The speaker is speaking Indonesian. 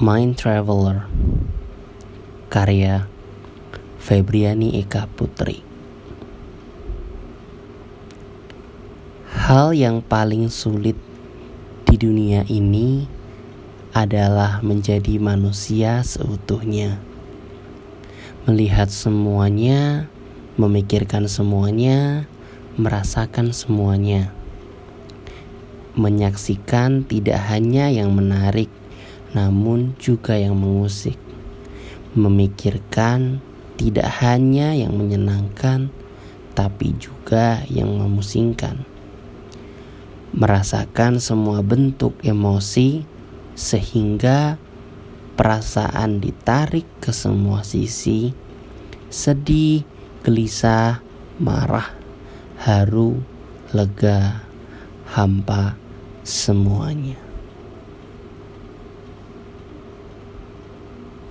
Mind Traveler, karya Febriani Eka Puteri. Hal yang paling sulit di dunia ini adalah menjadi manusia seutuhnya. Melihat semuanya, memikirkan semuanya, merasakan semuanya. Menyaksikan tidak hanya yang menarik, namun juga yang mengusik. Memikirkan tidak hanya yang menyenangkan, tapi juga yang memusingkan. Merasakan semua bentuk emosi, sehingga perasaan ditarik ke semua sisi. Sedih, gelisah, marah, haru, lega, hampa, semuanya.